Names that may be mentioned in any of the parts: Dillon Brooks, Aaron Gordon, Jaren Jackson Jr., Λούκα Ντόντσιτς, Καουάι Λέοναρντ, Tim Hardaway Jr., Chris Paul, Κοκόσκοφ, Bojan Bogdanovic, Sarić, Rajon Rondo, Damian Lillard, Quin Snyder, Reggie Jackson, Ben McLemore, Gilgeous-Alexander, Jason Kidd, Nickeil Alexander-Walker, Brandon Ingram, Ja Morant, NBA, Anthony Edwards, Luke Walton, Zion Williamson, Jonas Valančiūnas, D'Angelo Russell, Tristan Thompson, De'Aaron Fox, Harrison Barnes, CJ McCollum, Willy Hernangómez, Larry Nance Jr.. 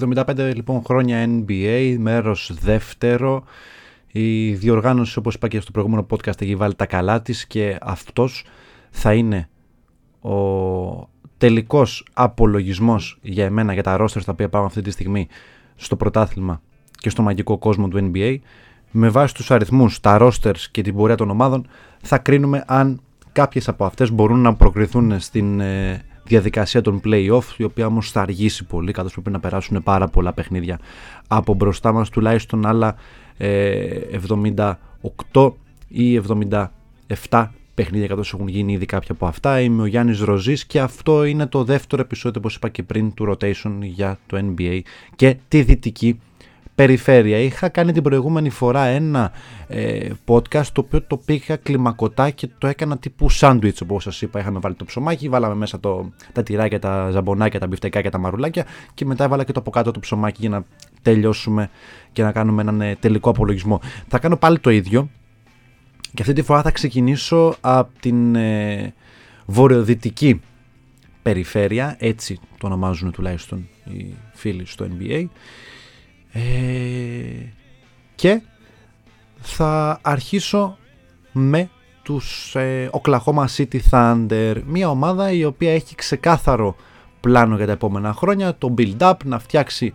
75 λοιπόν χρόνια NBA, μέρος δεύτερο. Η διοργάνωση, όπως είπα και στο προηγούμενο podcast, έχει βάλει τα καλά της και αυτός θα είναι ο τελικός απολογισμός για εμένα για τα rosters τα οποία πάμε αυτή τη στιγμή στο πρωτάθλημα και στο μαγικό κόσμο του NBA. Με βάση τους αριθμούς, τα rosters και την πορεία των ομάδων θα κρίνουμε αν κάποιες από αυτές μπορούν να προκριθούν στην διαδικασία των play-off, η οποία όμως θα αργήσει πολύ, καθώς πρέπει να περάσουν πάρα πολλά παιχνίδια από μπροστά μας, τουλάχιστον άλλα 78 ή 77 παιχνίδια, καθώς έχουν γίνει ήδη κάποια από αυτά. Είμαι ο Γιάννης Ροζής και αυτό είναι το δεύτερο επεισόδιο, όπως είπα και πριν, του rotation για το NBA και τη δυτική περιφέρεια. Είχα κάνει την προηγούμενη φορά ένα podcast, το οποίο το πήγα κλιμακωτά και το έκανα τύπου sandwich, όπως σας είπα. Είχαμε βάλει το ψωμάκι, βάλαμε μέσα τα τυράκια, τα ζαμπονάκια, τα μπιφτεκάκια, τα μαρουλάκια και μετά έβαλα και το από κάτω το ψωμάκι για να τελειώσουμε και να κάνουμε έναν τελικό απολογισμό. Θα κάνω πάλι το ίδιο και αυτή τη φορά θα ξεκινήσω από την βορειοδυτική περιφέρεια, έτσι το ονομάζουν τουλάχιστον οι φίλοι στο NBA. Και θα αρχίσω με τους Oklahoma City Thunder, μια ομάδα η οποία έχει ξεκάθαρο πλάνο για τα επόμενα χρόνια, το build-up, να φτιάξει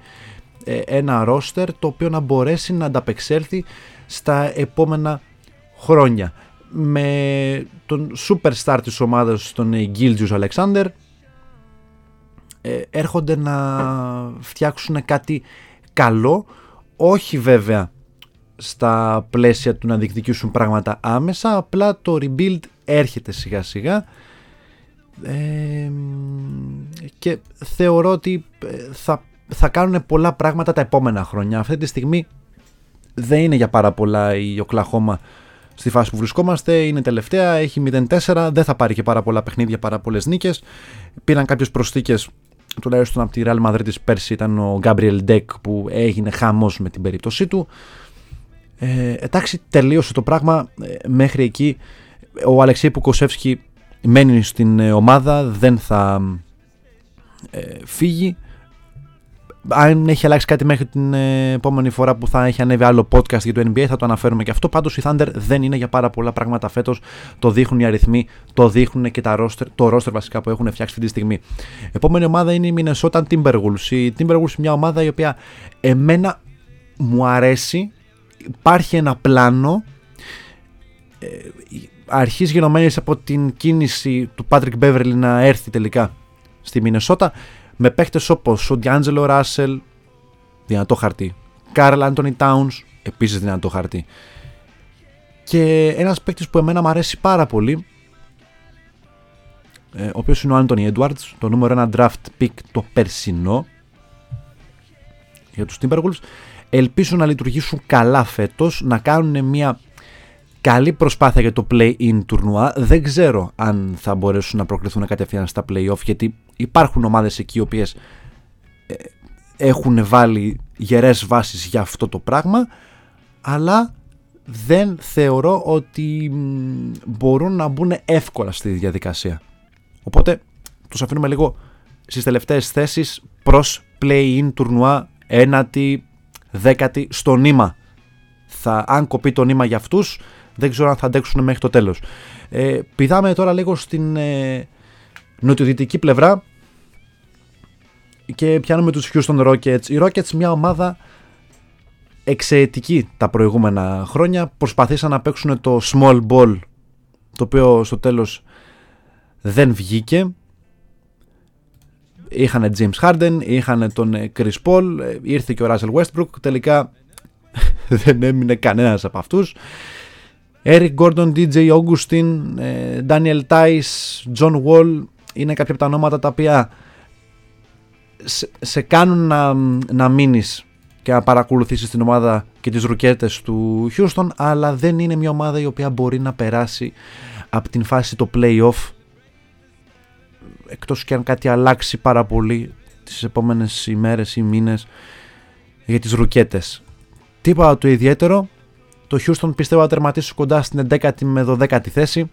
ένα roster το οποίο να μπορέσει να ανταπεξέλθει στα επόμενα χρόνια, με τον superstar της ομάδας, τον Gilgeous-Alexander. Έρχονται να φτιάξουν κάτι καλό, όχι βέβαια στα πλαίσια του να διεκδικήσουν πράγματα άμεσα, απλά το rebuild έρχεται σιγά σιγά και θεωρώ ότι θα κάνουν πολλά πράγματα τα επόμενα χρόνια. Αυτή τη στιγμή δεν είναι για πάρα πολλά η Οκλαχόμα στη φάση που βρισκόμαστε, είναι τελευταία, έχει 0-4, δεν θα πάρει και πάρα πολλά παιχνίδια, πάρα πολλές νίκες. Πήραν κάποιες προσθήκες, τουλάχιστον από τη Real Madrid της πέρσι ήταν ο Gabriel Deck που έγινε χαμός με την περίπτωσή του. Εντάξει, τελείωσε το πράγμα μέχρι εκεί. Ο Αλεξέη Πουκοσεύσκι μένει στην ομάδα, δεν θα φύγει. Αν έχει αλλάξει κάτι μέχρι την επόμενη φορά που θα έχει ανέβει άλλο podcast για το NBA, θα το αναφέρουμε και αυτό. Πάντως η Thunder δεν είναι για πάρα πολλά πράγματα φέτος. Το δείχνουν οι αριθμοί, το δείχνουν και το roster βασικά που έχουν φτιάξει αυτή τη στιγμή. Επόμενη ομάδα είναι η Minnesota Timberwolves. Η Timberwolves, μια ομάδα η οποία εμένα μου αρέσει. Υπάρχει ένα πλάνο. Αρχής γενομένης από την κίνηση του Patrick Beverly να έρθει τελικά στη Minnesota, με παίχτες όπως ο D'Angelo Russell, δυνατό χαρτί, Karl-Anthony Towns, επίσης δυνατό χαρτί, και ένας παίκτης που εμένα μου αρέσει πάρα πολύ, ο οποίος είναι ο Anthony Edwards, το νούμερο 1 draft pick το περσινό για τους Timberwolves. Ελπίζω να λειτουργήσουν καλά φέτος, να κάνουν μια καλή προσπάθεια για το play-in τουρνουά. Δεν ξέρω αν θα μπορέσουν να προκριθούν κατευθείαν στα play-off, γιατί υπάρχουν ομάδες εκεί οι οποίες έχουν βάλει γερές βάσεις για αυτό το πράγμα, αλλά δεν θεωρώ ότι μπορούν να μπουν εύκολα στη διαδικασία. Οπότε τους αφήνουμε λίγο στις τελευταίες θέσεις προς play-in τουρνουά, 1η, 10η, στο νήμα. Αν κοπεί το νήμα για αυτούς, δεν ξέρω αν θα αντέξουν μέχρι το τέλος. Πηδάμε τώρα λίγο στην νοτιοδυτική πλευρά και πιάνουμε τους Houston Rockets. Οι Rockets, μια ομάδα εξαιρετική τα προηγούμενα χρόνια, προσπαθήσαν να παίξουν το small ball, το οποίο στο τέλος δεν βγήκε. Είχανε James Harden, είχανε τον Chris Paul, ήρθε και ο Russell Westbrook, τελικά δεν έμεινε κανένας από αυτούς. Eric Gordon, DJ Augustin, Daniel Tice, John Wall είναι κάποια από τα ονόματα τα οποία σε κάνουν να μείνεις και να παρακολουθήσεις την ομάδα και τις ρουκέτες του Houston, αλλά δεν είναι μια ομάδα η οποία μπορεί να περάσει από την φάση το play-off, εκτός και αν κάτι αλλάξει πάρα πολύ τις επόμενες ημέρες ή μήνες για τις ρουκέτες. Τίποτα το ιδιαίτερο. Το Houston πιστεύω να τερματίσει κοντά στην 11η με 12η θέση.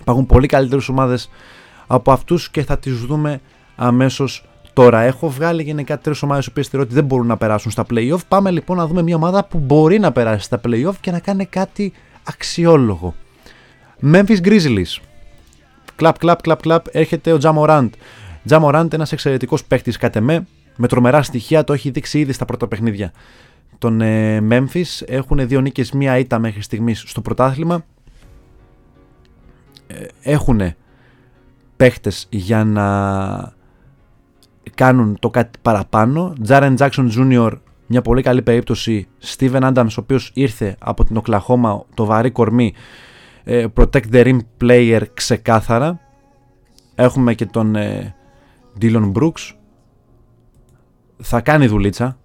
Υπάρχουν πολύ καλύτερες ομάδες από αυτούς και θα τις δούμε αμέσως Τώρα έχω βγάλει γενικά τρεις ομάδες που θεωρώ ότι δεν μπορούν να περάσουν στα play-off. Πάμε λοιπόν να δούμε μια ομάδα που μπορεί να περάσει στα play-off και να κάνει κάτι αξιόλογο. Memphis Grizzlies. Κλαπ, κλαπ, κλαπ, κλαπ. Έρχεται ο Ja Morant. Ja Morant, ένας εξαιρετικός παίχτης κατ' εμέ, με τρομερά στοιχεία, το έχει δείξει ήδη στα πρώτα παιχνίδια. Τον Memphis έχουν 2 νίκες, 1 ήττα μέχρι στιγμής στο πρωτάθλημα. Έχουν παίχτες για να κάνουν το κάτι παραπάνω. Jaren Jackson Jr., μια πολύ καλή περίπτωση. Steven Adams, ο οποίος ήρθε από την Οκλαχώμα, το βαρύ κορμί. Protect the rim player ξεκάθαρα. Έχουμε και τον Dillon Brooks. Θα κάνει δουλίτσα.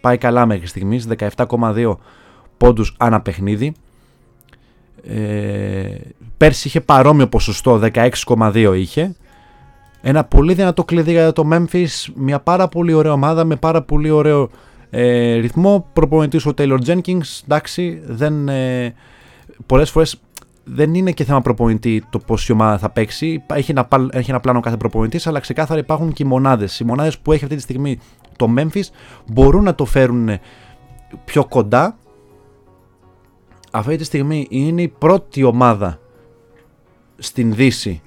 Πάει καλά μέχρι στιγμής. 17,2 πόντους ανά παιχνίδι. Πέρσι είχε παρόμοιο ποσοστό, 16,2 είχε. Ένα πολύ δυνατό κλειδί για το Memphis. Μια πάρα πολύ ωραία ομάδα με πάρα πολύ ωραίο ρυθμό. Προπονητής ο Taylor Jenkins. Εντάξει, πολλές φορές δεν είναι και θέμα προπονητή το πώς η ομάδα θα παίξει. Έχει ένα πλάνο κάθε προπονητής, αλλά ξεκάθαρα υπάρχουν και οι μονάδες. Οι μονάδες που έχει αυτή τη στιγμή το Memphis μπορούν να το φέρουν πιο κοντά. Αυτή τη στιγμή είναι η πρώτη ομάδα στην Δύση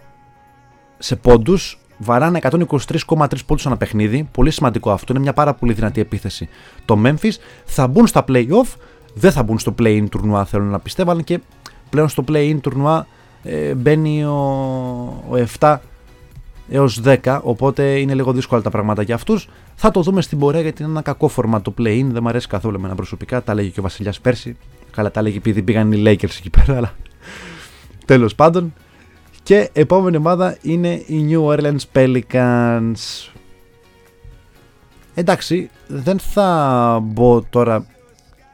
σε πόντους. Βαράνε 123,3 πόντους ανά παιχνίδι. Πολύ σημαντικό αυτό. Είναι μια πάρα πολύ δυνατή επίθεση. Το Memphis θα μπουν στα play-off. Δεν θα μπουν στο play-in τουρνουά, θέλω να πιστεύω, αλλά και πλέον στο play-in τουρνουά μπαίνει ο 7 έως 10, οπότε είναι λίγο δύσκολα τα πράγματα για αυτούς. Θα το δούμε στην πορεία, γιατί είναι ένα κακό format το play-in, δεν μου αρέσει καθόλου εμένα προσωπικά, τα έλεγε και ο Βασιλιάς πέρσι. Καλά, τα έλεγε επειδή πήγαν οι Lakers εκεί πέρα, αλλά τέλος πάντων. Και επόμενη ομάδα είναι οι New Orleans Pelicans. Εντάξει, δεν θα μπω τώρα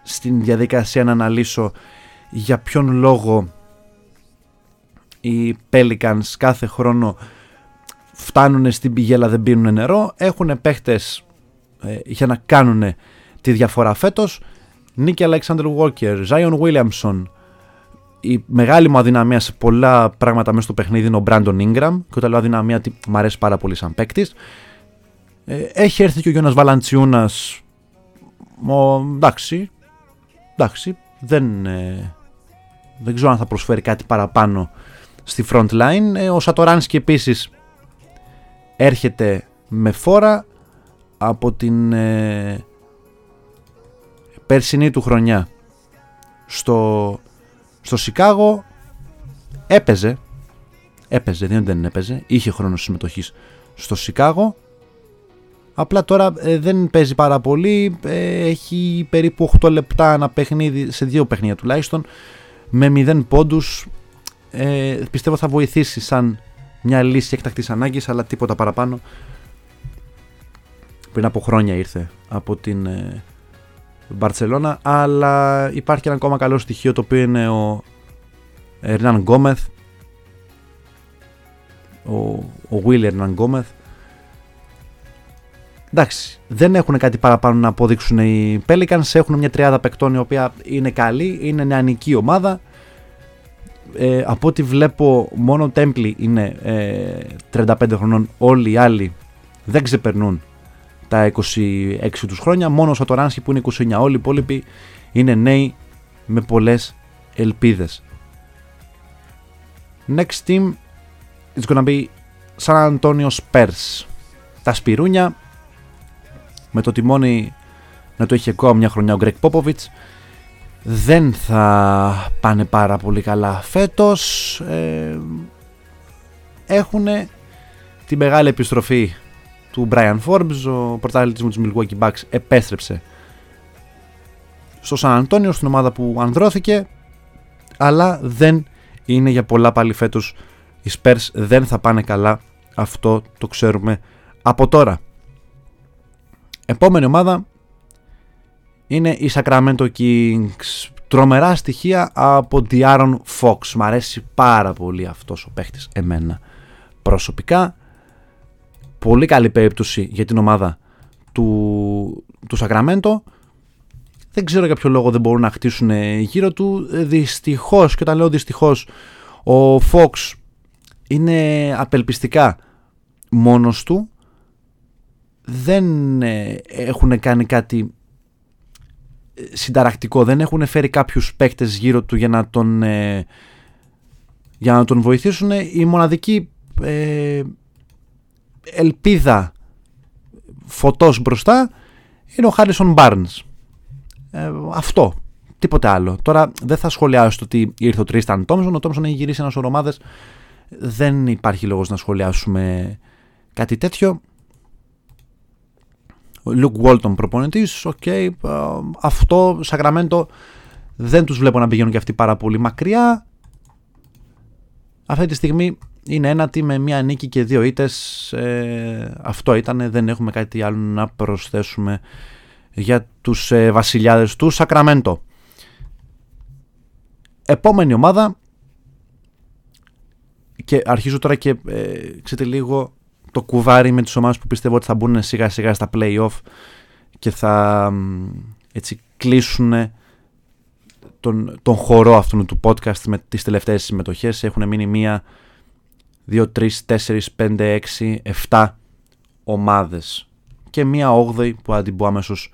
στην διαδικασία να αναλύσω για ποιον λόγο οι Pelicans κάθε χρόνο φτάνουν στην πηγέλα, δεν πίνουν νερό. Έχουν παίχτες για να κάνουν τη διαφορά φέτος. Nickeil Alexander-Walker, Zion Williamson. Η μεγάλη μου αδυναμία σε πολλά πράγματα μέσα στο παιχνίδι είναι ο Brandon Ingram, και όταν λέω αδυναμία ότι μου αρέσει πάρα πολύ σαν παίκτης. Έχει έρθει και ο Jonas Valančiūnas. Εντάξει, δεν ξέρω αν θα προσφέρει κάτι παραπάνω στη front line. Ο Satoranský επίσης έρχεται με φόρα από την περσινή του χρονιά στο Σικάγο. Δεν έπαιζε, είχε χρόνο συμμετοχής στο Σικάγο. Απλά τώρα δεν παίζει πάρα πολύ, έχει περίπου 8 λεπτά ένα παιχνίδι, σε 2 παιχνίδια τουλάχιστον, με 0 πόντους. Πιστεύω θα βοηθήσει σαν μια λύση εκτακτής ανάγκης, αλλά τίποτα παραπάνω. Πριν από χρόνια ήρθε από την Μπαρτσελώνα, αλλά υπάρχει ένα ακόμα καλό στοιχείο, το οποίο είναι ο Hernangómez, ο Willy Hernangómez. Εντάξει, δεν έχουν κάτι παραπάνω να αποδείξουν οι Pelicans. Έχουν μια τριάδα παικτών η οποία είναι καλή, είναι νεανική ομάδα. Από ό,τι βλέπω, μόνο ο Temple είναι 35 χρονών, όλοι οι άλλοι δεν ξεπερνούν τα 26 τους χρόνια. Μόνο ο Satoranský που είναι 29, όλοι οι υπόλοιποι είναι νέοι με πολλές ελπίδες. Next team is gonna be San Antonio Spurs. Τα σπυρούνια, με το τιμόνι να το έχει ακόμα μια χρονιά ο Γκρεγκ Πόποβιτς, δεν θα πάνε πάρα πολύ καλά φέτος. Έχουν τη μεγάλη επιστροφή του Brian Forbes, ο πρωταθλητής μου της Milwaukee Bucks επέστρεψε στο Σαν Αντώνιο, στην ομάδα που ανδρώθηκε, αλλά δεν είναι για πολλά πάλι φέτος. Οι Spurs δεν θα πάνε καλά, αυτό το ξέρουμε από τώρα. Επόμενη ομάδα είναι η Sacramento Kings. Τρομερά στοιχεία από De'Aaron Fox. Μ' αρέσει πάρα πολύ αυτός ο παίχτης εμένα προσωπικά. Πολύ καλή περίπτωση για την ομάδα του Sacramento. Δεν ξέρω για ποιο λόγο δεν μπορούν να χτίσουν γύρω του. Δυστυχώς, και όταν λέω δυστυχώς, ο Fox είναι απελπιστικά μόνος του. δεν έχουν κάνει κάτι συνταρακτικό, δεν έχουν φέρει κάποιους παίκτες γύρω του για να τον βοηθήσουν. Η μοναδική ελπίδα φωτός μπροστά είναι ο Harrison Barnes. Αυτό, τίποτε άλλο. Τώρα δεν θα σχολιάσω το ότι ήρθε ο Tristan Thompson. Ο Thompson έχει γυρίσει ένα σωρό ομάδες. Δεν υπάρχει λόγος να σχολιάσουμε κάτι τέτοιο. Ο Luke Walton προπονητής, okay, αυτό, Sacramento, δεν τους βλέπω να πηγαίνουν και αυτοί πάρα πολύ μακριά. Αυτή τη στιγμή είναι ένατη με μία νίκη και 2 ήττες. Αυτό ήτανε, δεν έχουμε κάτι άλλο να προσθέσουμε για τους βασιλιάδες του Sacramento. Επόμενη ομάδα, και αρχίζω τώρα και ξέρετε λίγο το κουβάρι με τις ομάδες που πιστεύω ότι θα μπουν σιγά σιγά στα play-off και θα έτσι κλείσουν τον χορό αυτού του podcast με τις τελευταίες συμμετοχές. Έχουν μείνει 1, 2, 3, 4, 5, 6, 7 ομάδες και 1/8 που θα την πω αμέσως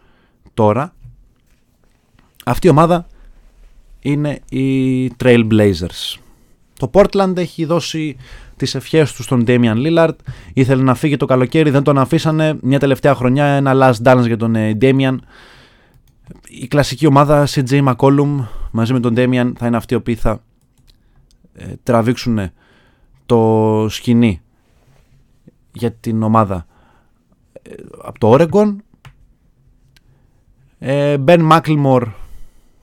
τώρα. Αυτή η ομάδα είναι οι Trail Blazers. Το Portland έχει δώσει τις ευχές του στον Damian Lillard. Ήθελε να φύγει το καλοκαίρι, δεν τον αφήσανε. Μια τελευταία χρονιά, ένα last dance για τον Damian. Η κλασική ομάδα CJ McCollum μαζί με τον Damian θα είναι αυτοί οι οποίοι θα τραβήξουν το σκηνή για την ομάδα από το Oregon. Ben McLemore,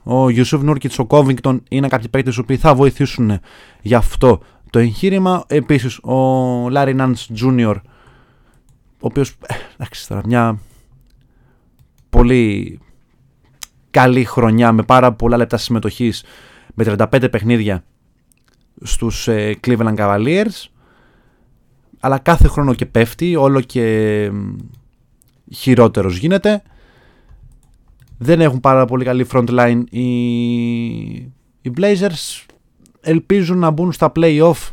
ο Γιουσούφ Νούρκιτς, ο Κόβινγκτον είναι κάποιοι παίκτες που θα βοηθήσουν γι' αυτό το εγχείρημα. Επίσης ο Λάρι Νάντς Τζούνιορ, ο οποίος μια πολύ καλή χρονιά με πάρα πολλά λεπτά συμμετοχής, με 35 παιχνίδια στους Cleveland Cavaliers, αλλά κάθε χρόνο και πέφτει, όλο και χειρότερος γίνεται. Δεν έχουν πάρα πολύ καλή frontline οι Blazers. Ελπίζουν να μπουν στα play-off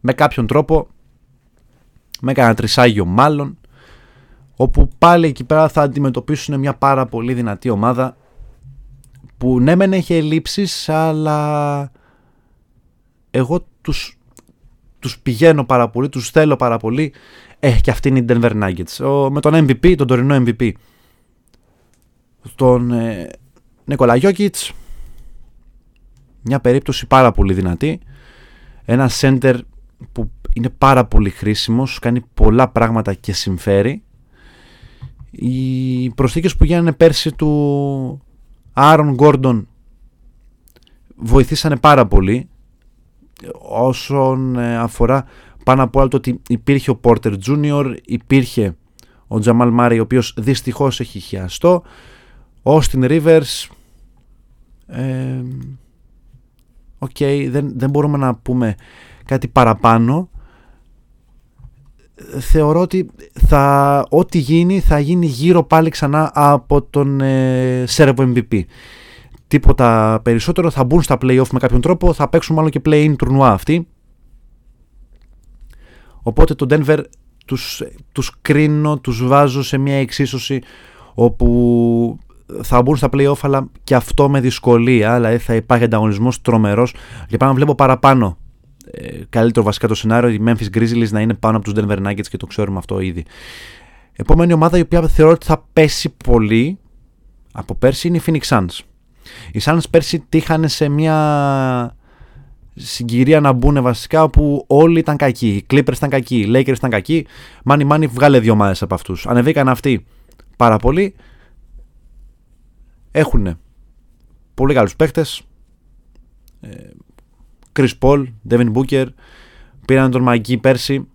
με κάποιον τρόπο, με κανένα τρισάγιο μάλλον, όπου πάλι εκεί πέρα θα αντιμετωπίσουν μια πάρα πολύ δυνατή ομάδα που ναι μεν έχει ελλείψεις, αλλά εγώ τους πηγαίνω πάρα πολύ, τους θέλω πάρα πολύ. Και αυτή είναι η Denver Nuggets, με τον MVP, τον τωρινό MVP, τον Νίκολα Γιόκιτς. Μια περίπτωση πάρα πολύ δυνατή. Ένα center που είναι πάρα πολύ χρήσιμος, κάνει πολλά πράγματα και συμφέρει. Οι προσθήκες που γίνανε πέρσι του Άρον Γκόρντον βοηθήσανε πάρα πολύ, όσον αφορά πάνω απ' όλα το ότι υπήρχε ο Πόρτερ Τζούνιορ, υπήρχε ο Τζαμάλ Μάρι, ο οποίος δυστυχώς έχει χιαστό, Όστιν Ρίβερς. Δεν μπορούμε να πούμε κάτι παραπάνω. Θεωρώ ότι ό,τι γίνει θα γίνει γύρω πάλι ξανά από τον Σέρβο MVP. Τίποτα περισσότερο. Θα μπουν στα play-off με κάποιον τρόπο. Θα παίξουν μάλλον και play-in τουρνουά αυτοί. Οπότε τον Denver τους κρίνω, τους βάζω σε μια εξίσωση όπου θα μπουν στα play-off, αλλά και αυτό με δυσκολία. Δηλαδή θα υπάρχει ανταγωνισμός τρομερός. Λοιπόν, βλέπω παραπάνω καλύτερο βασικά το σενάριο, οι Memphis Grizzlies να είναι πάνω από τους Denver Nuggets, και το ξέρουμε αυτό ήδη. Επόμενη ομάδα η οποία θεωρώ ότι θα πέσει πολύ από πέρσι είναι οι Phoenix Suns. Οι Suns πέρσι τύχανε σε μια συγκυρία να μπουν βασικά, όπου όλοι ήταν κακοί. Οι Clippers ήταν κακοί, οι Lakers ήταν κακοί. Μάνι βγάλε δύο ομάδες από αυτούς. Ανεβήκαν αυτοί πάρα πολύ. Έχουν πολύ καλούς παίκτες, Chris Paul, Devin Booker, πήραν τον Μαγκή πέρσι,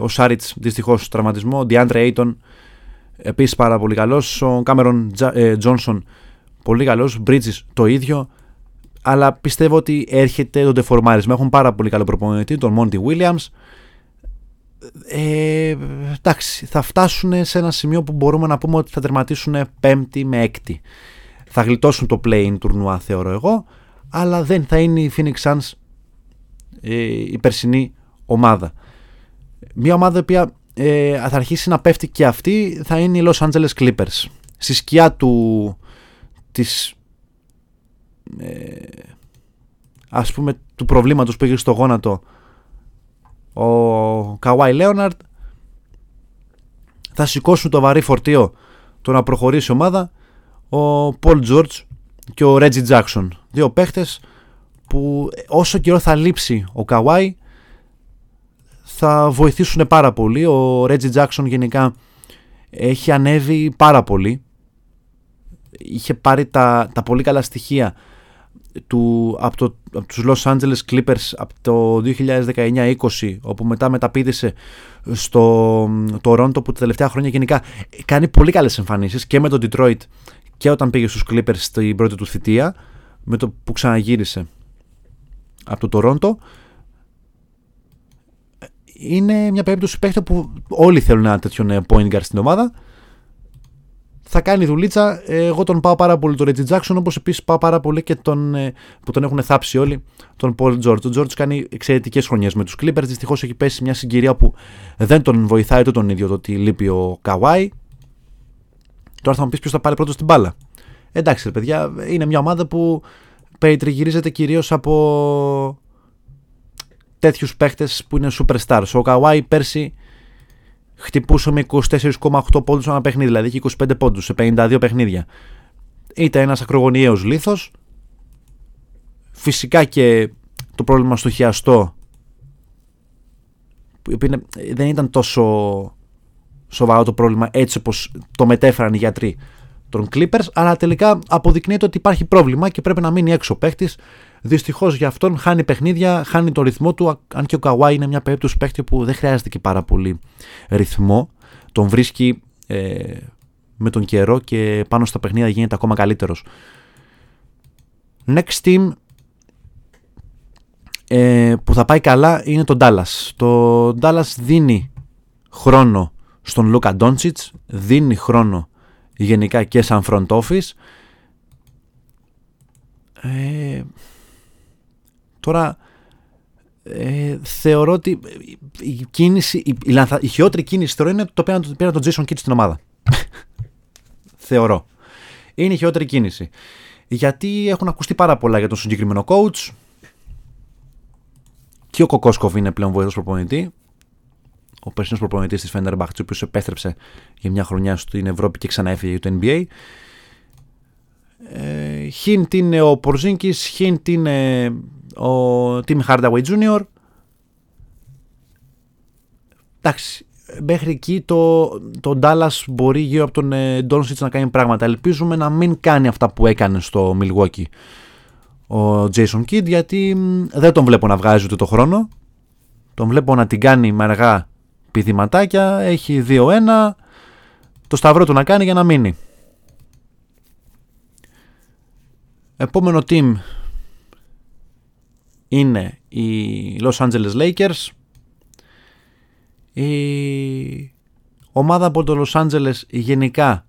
ο Σάριτς δυστυχώς τραυματισμό, ο DeAndre Ayton επίσης πάρα πολύ καλός, ο Cameron Johnson πολύ καλός, Bridges το ίδιο, αλλά πιστεύω ότι έρχεται το ντεφορμάρισμα. Έχουν πάρα πολύ καλό προπονητή, τον Monty Williams. Εντάξει, θα φτάσουν σε ένα σημείο που μπορούμε να πούμε ότι θα τερματίσουν 5η με 6η. Θα γλιτώσουν το play-in τουρνουά, θεωρώ εγώ, αλλά δεν θα είναι η Phoenix Suns η περσινή ομάδα. Μια ομάδα η οποία θα αρχίσει να πέφτει και αυτή, θα είναι οι Los Angeles Clippers. Στη σκιά ας πούμε, του προβλήματος που είχε στο γόνατο ο Καουάι Λέοναρντ, θα σηκώσουν το βαρύ φορτίο το να προχωρήσει η ομάδα ο Πολ Τζόρτζ και ο Reggie Jackson. Δύο παίχτες που όσο καιρό θα λείψει ο Καουάι θα βοηθήσουν πάρα πολύ. Ο Reggie Jackson γενικά έχει ανέβει πάρα πολύ. Είχε πάρει τα πολύ καλά στοιχεία από τους Los Angeles Clippers από το 2019-20, όπου μετά μεταπήδησε στο Toronto, που τα τελευταία χρόνια γενικά κάνει πολύ καλές εμφανίσεις και με τον Detroit και όταν πήγε στους Clippers στην πρώτη του θητεία, με το που ξαναγύρισε από το Toronto. Είναι μια περίπτωση παίχτη που όλοι θέλουν ένα τέτοιον point guard στην ομάδα. Θα κάνει δουλίτσα. Εγώ τον πάω πάρα πολύ τον Reggie Jackson, όπως επίσης πάω πάρα πολύ και τον που τον έχουν θάψει όλοι, τον Paul George. Ο George κάνει εξαιρετικές χρονιές με τους Clippers. Δυστυχώς έχει πέσει μια συγκυρία που δεν τον βοηθάει ούτε τον ίδιο, το ότι λείπει ο Kawhi. Τώρα θα μου πεις ποιος θα πάρει πρώτος την μπάλα. Εντάξει ρε παιδιά, είναι μια ομάδα που περιτριγυρίζεται κυρίως από τέτοιους παίχτες που είναι superstars. Ο Kawhi πέρσι χτυπούσε με 24,8 πόντους ένα παιχνίδι, δηλαδή και 25 πόντους σε 52 παιχνίδια. Ήταν ένας ακρογωνιαίος λίθος. Φυσικά και το πρόβλημα στο χιαστό δεν ήταν τόσο σοβαρό το πρόβλημα έτσι όπως το μετέφεραν οι γιατροί των Clippers, αλλά τελικά αποδεικνύεται ότι υπάρχει πρόβλημα και πρέπει να μείνει έξω ο παίχτης. Δυστυχώς για αυτόν χάνει παιχνίδια, χάνει το ρυθμό του, αν και ο Kawhi είναι μια περίπτωση παίχτη που δεν χρειάζεται και πάρα πολύ ρυθμό. Τον βρίσκει με τον καιρό και πάνω στα παιχνίδια γίνεται ακόμα καλύτερος. Next team που θα πάει καλά είναι το Dallas. Το Dallas δίνει χρόνο στον Λούκα Ντόντσιτς, δίνει χρόνο γενικά και σαν front office. Τώρα θεωρώ ότι η χειρότερη κίνηση θεωρώ είναι το πήραν τον Jason Kidd στην ομάδα. Θεωρώ. Είναι η χειρότερη κίνηση. Γιατί έχουν ακουστεί πάρα πολλά για τον συγκεκριμένο coach. Και ο Κοκόσκοφ είναι πλέον βοηθός προπονητή. Ο περσινός προπονητής της Φεντερμπάχτς, ο οποίος επέστρεψε για μια χρονιά στην Ευρώπη και ξανά έφυγε για το NBA. Χίντ είναι ο Πορζίνκης, χίντ είναι ο Τιμ Hardaway Jr. Εντάξει, μέχρι εκεί το Dallas μπορεί γύρω από τον Doncic να κάνει πράγματα. Ελπίζουμε να μην κάνει αυτά που έκανε στο Milwaukee ο Jason Kidd, γιατί δεν τον βλέπω να βγάζει ούτε το χρόνο. Τον βλέπω να την κάνει με αργά πηδηματάκια, έχει 2-1, το σταυρό του να κάνει για να μείνει. Επόμενο team είναι οι Los Angeles Lakers. Η ομάδα από το Los Angeles γενικά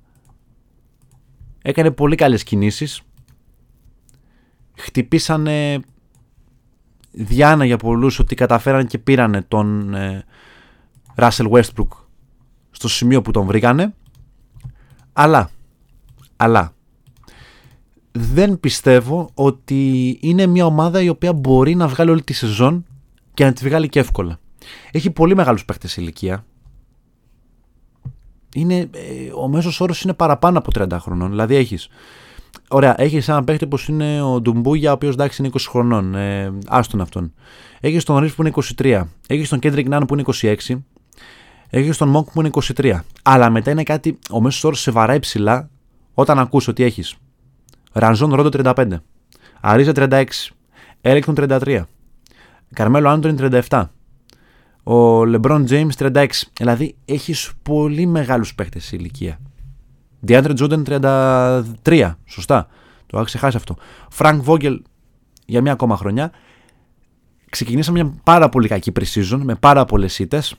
έκανε πολύ καλές κινήσεις. Χτυπήσανε διάνα για πολλούς ότι καταφέραν και πήρανε τον Russell Westbrook στο σημείο που τον βρήκανε. Αλλά δεν πιστεύω ότι είναι μια ομάδα η οποία μπορεί να βγάλει όλη τη σεζόν και να τη βγάλει και εύκολα. Έχει πολύ μεγάλους παίκτες ηλικία. Ο μέσος όρος είναι παραπάνω από 30 χρονών. Δηλαδή έχεις έναν παίκτη όπως είναι ο Ντουμπούγια, ο οποίος εντάξει είναι 20 χρονών. Άστον αυτόν. Έχεις τον Ρις που είναι 23. Έχεις τον Κέντρικ Νάν που είναι 26. Έχεις τον Μόγκ που είναι 23. Αλλά μετά είναι κάτι, ο μέσος όρος σε βαράει ψηλά όταν ακούς ότι έχεις Ρανζόν Ρόντο 35, Αρίζα 36, Έρικτον 33, Καρμέλο Άντονι 37, ο Λεμπρόν Τζέιμς 36. Δηλαδή έχεις πολύ μεγάλους παίχτες σε ηλικία. Ντιάντρε Τζόντεν 33, σωστά, το είχα ξεχάσει αυτό. Φρανκ Βόγγελ για μια ακόμα χρονιά. Ξεκινήσαμε μια πάρα πολύ κακή pre-season με πάρα πολλές ήττες.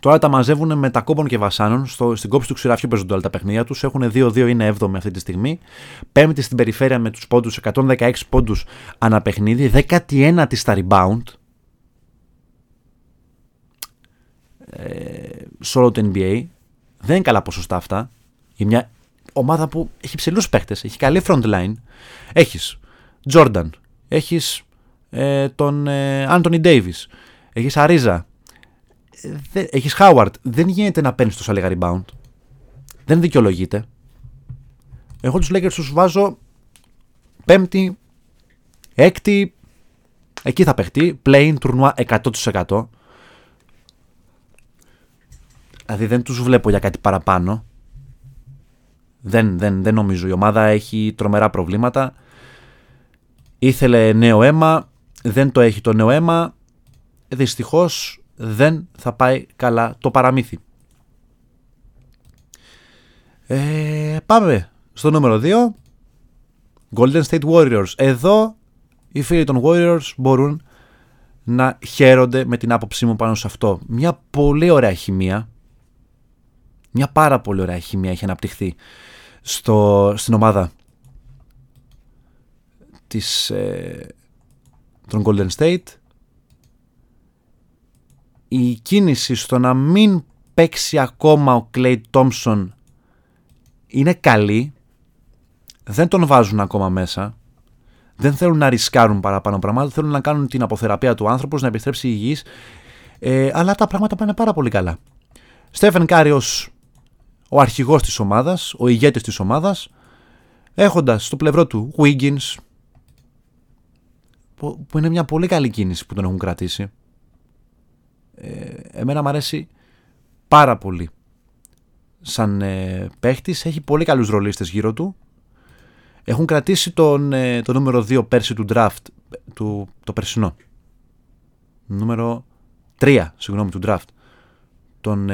Τώρα τα μαζεύουν με τα κόμπων και βασάνων. Στην κόψη του ξηραφιού παίζονται όλα τα παιχνίδια τους. Έχουν 2-2, είναι 7η αυτή τη στιγμή. Πέμπτη στην περιφέρεια με τους πόντους, 116 πόντους ανά παιχνίδι. 19η στα rebound. σε όλο το NBA. Δεν είναι καλά ποσοστά αυτά. Για μια ομάδα που έχει ψηλούς παίχτες, έχει καλή front line. Έχεις Jordan, έχεις τον Anthony Davis, έχεις Ariza, έχεις Howard. Δεν γίνεται να παίρνεις τόσα λίγα rebound. Δεν δικαιολογείται. Εγώ τους Lakers τους βάζω 5η, 6η. Εκεί θα παιχτεί. Play-in τουρνουά 100%. Δηλαδή δεν τους βλέπω για κάτι παραπάνω. Δεν νομίζω. Η ομάδα έχει τρομερά προβλήματα. Ήθελε νέο αίμα. Δεν το έχει το νέο αίμα. Δυστυχώς δεν θα πάει καλά το παραμύθι. Πάμε στο νούμερο 2. Golden State Warriors. Εδώ οι φίλοι των Warriors μπορούν να χαίρονται με την άποψή μου πάνω σε αυτό. Μια πολύ ωραία χημεία. Μια πάρα πολύ ωραία χημεία έχει αναπτυχθεί στην ομάδα των Golden State. Η κίνηση στο να μην παίξει ακόμα ο Klay Thompson είναι καλή. Δεν τον βάζουν ακόμα μέσα. Δεν θέλουν να ρισκάρουν παραπάνω πράγματα. Θέλουν να κάνουν την αποθεραπεία του άνθρωπου, να επιστρέψει υγιής. Αλλά τα πράγματα πάνε πάρα πολύ καλά. Στέφεν Κάρι ως ο αρχηγός της ομάδας, ο ηγέτης της ομάδας, έχοντας στο πλευρό του Wiggins, που είναι μια πολύ καλή κίνηση που τον έχουν κρατήσει. Εμένα μου αρέσει πάρα πολύ. Σαν παίχτης, έχει πολύ καλούς ρολίστες γύρω του. Έχουν κρατήσει το νούμερο 2 πέρσι του draft, το περσινό. Νούμερο 3, συγγνώμη, του draft. Τον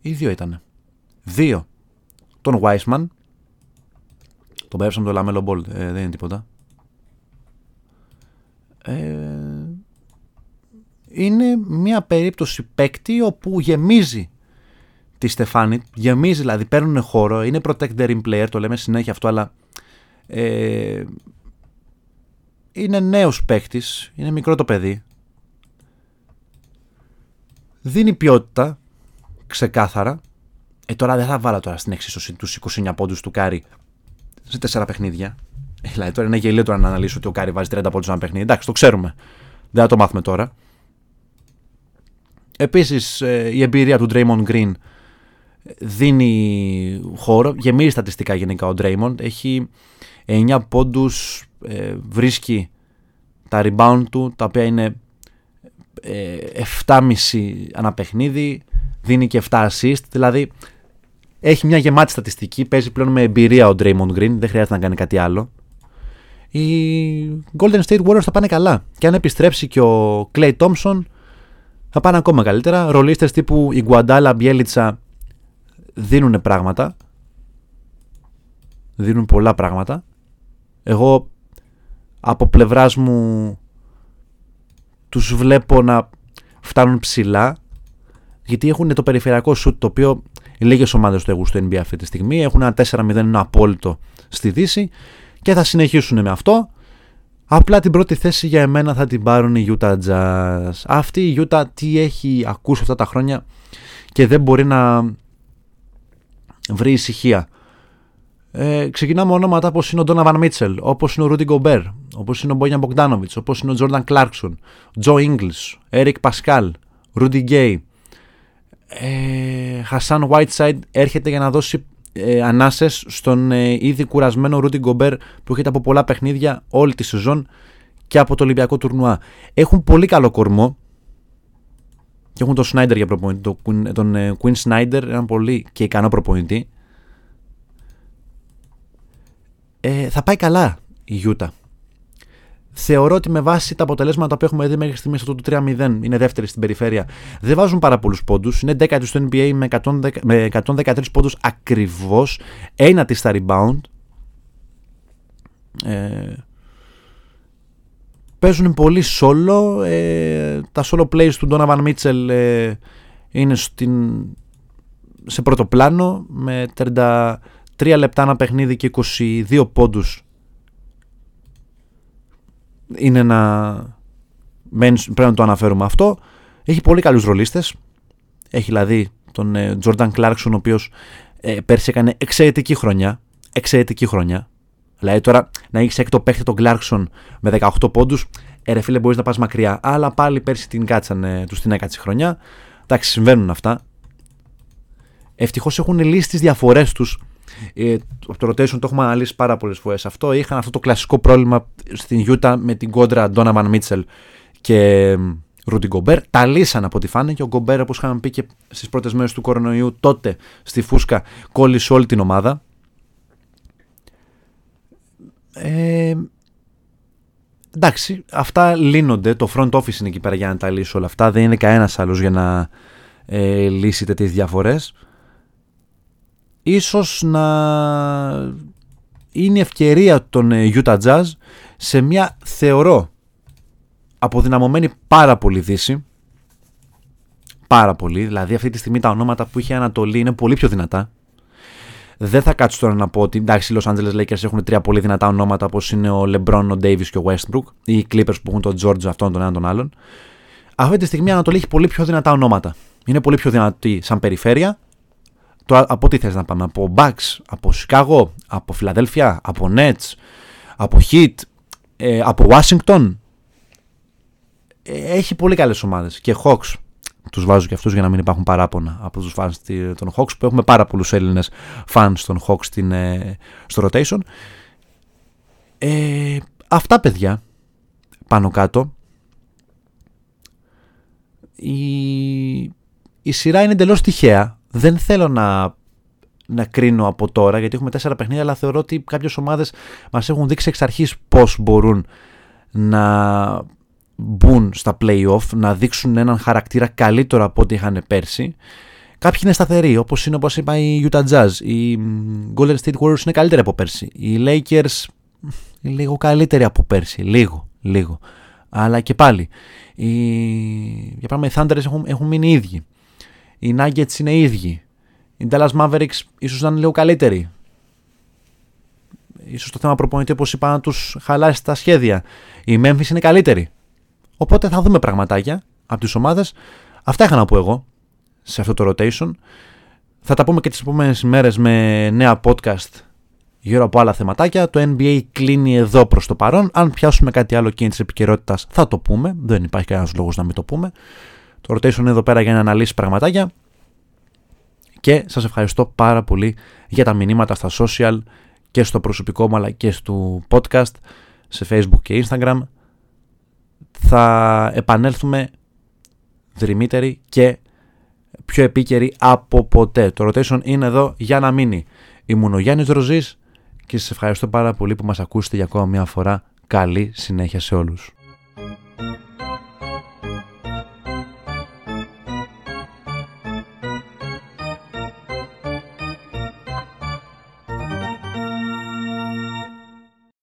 ίδιο ήταν. 2. Τον Wiseman. Τον πέρασε με το Λαμέλο Ball. Δεν είναι τίποτα. Είναι μια περίπτωση παίκτη όπου γεμίζει τη στεφάνη. Γεμίζει, δηλαδή παίρνουν χώρο. Είναι protect the rim player. Το λέμε συνέχεια αυτό, αλλά είναι νέος παίκτης. Είναι μικρό το παιδί. Δίνει ποιότητα. Ξεκάθαρα. Τώρα δεν θα βάλω τώρα στην εξίσωση τους 29 πόντους του Κάρι σε 4 παιχνίδια. Δηλαδή τώρα είναι γελίο τώρα να αναλύσω ότι ο Κάρι βάζει 30 πόντους σε ένα παιχνίδι. Εντάξει, το ξέρουμε. Δεν θα το μάθουμε τώρα. Επίσης η εμπειρία του Draymond Green δίνει χώρο. Γεμίζει στατιστικά γενικά ο Draymond. Έχει 9 πόντους. Βρίσκει τα rebound του, τα οποία είναι 7,5 ανά παιχνίδι. Δίνει και 7 assist, δηλαδή έχει μια γεμάτη στατιστική. Παίζει πλέον με εμπειρία ο Draymond Green, δεν χρειάζεται να κάνει κάτι άλλο. Οι Golden State Warriors θα πάνε καλά. Και αν επιστρέψει και ο Klay Thompson, θα πάνε ακόμα καλύτερα. Ρολίστες τύπου η Iguodala, Bielica δίνουν πράγματα. Δίνουν πολλά πράγματα. Εγώ από πλευράς μου τους βλέπω να φτάνουν ψηλά. Γιατί έχουν το περιφερειακό σουτ, το οποίο λίγες ομάδες το έχουν στο NBA αυτή τη στιγμή. Έχουν ένα 4-0, ένα απόλυτο στη Δύση και θα συνεχίσουν με αυτό. Απλά την πρώτη θέση για εμένα θα την πάρουν οι Utah Jazz. Αυτή η Utah τι έχει ακούσει αυτά τα χρόνια και δεν μπορεί να βρει ησυχία. Ξεκινάμε ονόματα όπως είναι ο Donovan Mitchell, όπως είναι ο Rudy Gobert, όπως είναι ο Bojan Bogdanovic, όπως είναι ο Jordan Clarkson, Joe Ingles, Eric Pascal, Rudy Gay. Χασάν Whiteside έρχεται για να δώσει ανάσες στον ήδη κουρασμένο Rudy Gobert, που έρχεται από πολλά παιχνίδια όλη τη σεζόν και από το Ολυμπιακό τουρνουά. Έχουν πολύ καλό κορμό και έχουν τον Snyder για προπονητή, τον Quinn Snyder, έναν πολύ και ικανό προπονητή. Θα πάει καλά η Utah. Θεωρώ ότι με βάση τα αποτελέσματα που έχουμε δει μέχρι στιγμή, αυτό το 3-0, είναι δεύτερη στην περιφέρεια, δεν βάζουν πάρα πολλούς πόντους. Είναι 10η στο NBA με 113 πόντους ακριβώς. 1η στα rebound. Παίζουν πολύ solo. Τα solo plays του Donovan Mitchell είναι σε πρώτο πλάνο, με 33 λεπτά ένα παιχνίδι και 22 πόντους. Είναι πρέπει να το αναφέρουμε αυτό. Έχει πολύ καλούς ρολίστες. Έχει δηλαδή τον Jordan Clarkson, ο οποίος πέρσι έκανε εξαιρετική χρονιά. Δηλαδή τώρα να έχεις έκτο παίχτη τον Clarkson με 18 πόντους, ρε φίλε, μπορείς να πας μακριά. Αλλά πάλι πέρσι την κάτσανε, τους την έκατσε χρονιά. Εντάξει, συμβαίνουν αυτά. Ευτυχώς έχουν λύσει τις διαφορές τους. Το rotation το έχουμε αναλύσει πάρα πολλές φορές αυτό. Είχαν αυτό το κλασικό πρόβλημα στην Utah με την κόντρα Donovan Mitchell και Rudy Gobert. Τα λύσαν από ό,τι φάνηκε. Ο Gobert, όπως είχαμε πει και στις πρώτες μέρες του κορονοϊού, τότε στη φούσκα κόλλησε όλη την ομάδα. Εντάξει, αυτά λύνονται. Το front office είναι εκεί πέρα για να τα λύσει όλα αυτά. Δεν είναι κανένας άλλος για να λύσει τέτοιες διαφορές. Ίσως να είναι ευκαιρία των Utah Jazz σε μια, θεωρώ, αποδυναμωμένη πάρα πολύ δύση. Πάρα πολύ. Δηλαδή αυτή τη στιγμή τα ονόματα που είχε η Ανατολή είναι πολύ πιο δυνατά. Δεν θα κάτσω τώρα να πω ότι εντάξει, οι Los Angeles Lakers έχουν τρία πολύ δυνατά ονόματα, όπως είναι ο LeBron, ο Davis και ο Westbrook, ή οι Clippers που έχουν τον George, αυτόν τον έναν τον άλλον. Αυτή τη στιγμή η Ανατολή έχει πολύ πιο δυνατά ονόματα. Είναι πολύ πιο δυνατή σαν περιφέρεια. Τώρα από τι θες να πάμε, από Bucks, από Σικάγο, από Φιλαδέλφια, από Nets, από Heat, από Washington. Έχει πολύ καλές ομάδες και Hawks. Τους βάζω και αυτούς για να μην υπάρχουν παράπονα από τους fans των Hawks, που έχουμε πάρα πολλούς Έλληνες fans των Hawks στο rotation. Αυτά, παιδιά, πάνω κάτω. Η σειρά είναι εντελώς τυχαία. Δεν θέλω να κρίνω από τώρα, γιατί έχουμε 4 παιχνίδια, αλλά θεωρώ ότι κάποιες ομάδες μας έχουν δείξει εξ αρχής πώς μπορούν να μπουν στα play-off, να δείξουν έναν χαρακτήρα καλύτερο από ό,τι είχαν πέρσι. Κάποιοι είναι σταθεροί, όπως είναι, όπως είπα, οι Utah Jazz. Οι Golden State Warriors είναι καλύτεροι από πέρσι. Οι Lakers είναι λίγο καλύτεροι από πέρσι. Λίγο. Αλλά και πάλι. Για παράδειγμα, οι Thunders έχουν μείνει ίδιοι. Οι Nuggets είναι ίδιοι. Οι Dallas Mavericks ίσως να είναι λίγο καλύτεροι. Ίσως το θέμα προπονητή, όπως είπα, να τους χαλάσει τα σχέδια. Οι Memphis είναι καλύτεροι. Οπότε θα δούμε πραγματάκια από τις ομάδες. Αυτά είχα να πω εγώ σε αυτό το rotation. Θα τα πούμε και τις επόμενες ημέρες με νέα podcast γύρω από άλλα θεματάκια. Το NBA κλείνει εδώ προς το παρόν. Αν πιάσουμε κάτι άλλο και της επικαιρότητας, θα το πούμε. Δεν υπάρχει κανένας λόγος να μην το πούμε. Το rotation είναι εδώ πέρα για να αναλύσει πραγματάκια. Και σας ευχαριστώ πάρα πολύ για τα μηνύματα στα social και στο προσωπικό μου, αλλά και στο podcast, σε Facebook και Instagram. Θα επανέλθουμε δρυμύτεροι και πιο επίκαιροι από ποτέ. Το rotation είναι εδώ για να μείνει. Ήμουν ο Γιάννης Ροζής και σας ευχαριστώ πάρα πολύ που μας ακούσετε για ακόμα μια φορά. Καλή συνέχεια σε όλους.